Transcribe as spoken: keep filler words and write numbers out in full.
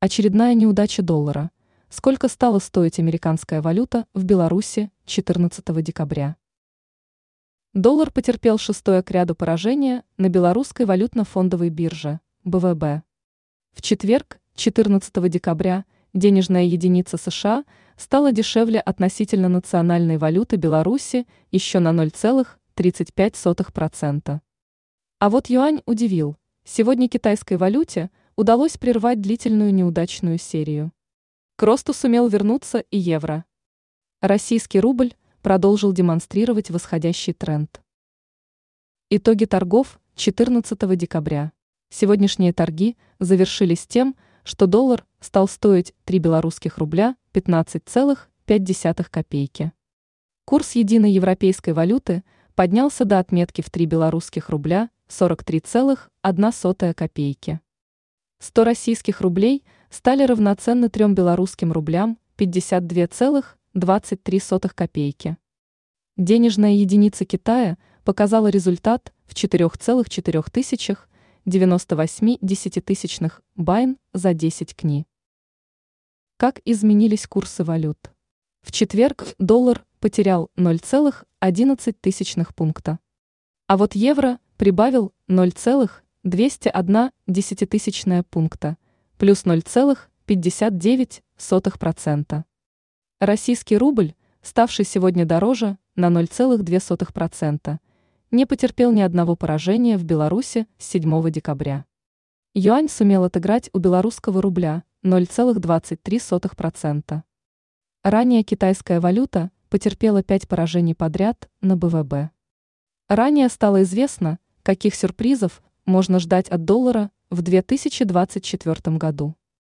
Очередная неудача доллара. Сколько стала стоить американская валюта в Беларуси четырнадцатого декабря? Доллар потерпел шестое к ряду поражение на Белорусской валютно-фондовой бирже, Б В Б. В четверг, четырнадцатого декабря, денежная единица С Ш А стала дешевле относительно национальной валюты Беларуси еще на ноль целых тридцать пять сотых процента. А вот юань удивил. Сегодня китайской валюте удалось прервать длительную неудачную серию. К росту сумел вернуться и евро. Российский рубль продолжил демонстрировать восходящий тренд. Итоги торгов четырнадцатого декабря. Сегодняшние торги завершились тем, что доллар стал стоить три белорусских рубля пятнадцать целых пять копейки. Курс единой европейской валюты поднялся до отметки в три белорусских рубля сорок три целых одна сотая копейки. сто российских рублей стали равноценны трем белорусским рублям пятьдесят две целых двадцать три сотых копейки. Денежная единица Китая показала результат в четырех целых четырех десятых байн за десять кни. Как изменились курсы валют? В четверг доллар потерял ноль целых одиннадцать сотых пункта. А вот евро прибавил ноль целых двести одна десятитысячная пункта, плюс ноль целых пятьдесят девять сотых процента. Российский рубль, ставший сегодня дороже на ноль целых две сотых процента, не потерпел ни одного поражения в Беларуси с седьмого декабря. Юань сумел отыграть у белорусского рубля ноль целых двадцать три сотых процента. Ранее китайская валюта потерпела пять поражений подряд на Б В Б. Ранее стало известно, каких сюрпризов можно ждать от доллара в две тысячи двадцать четвёртом году.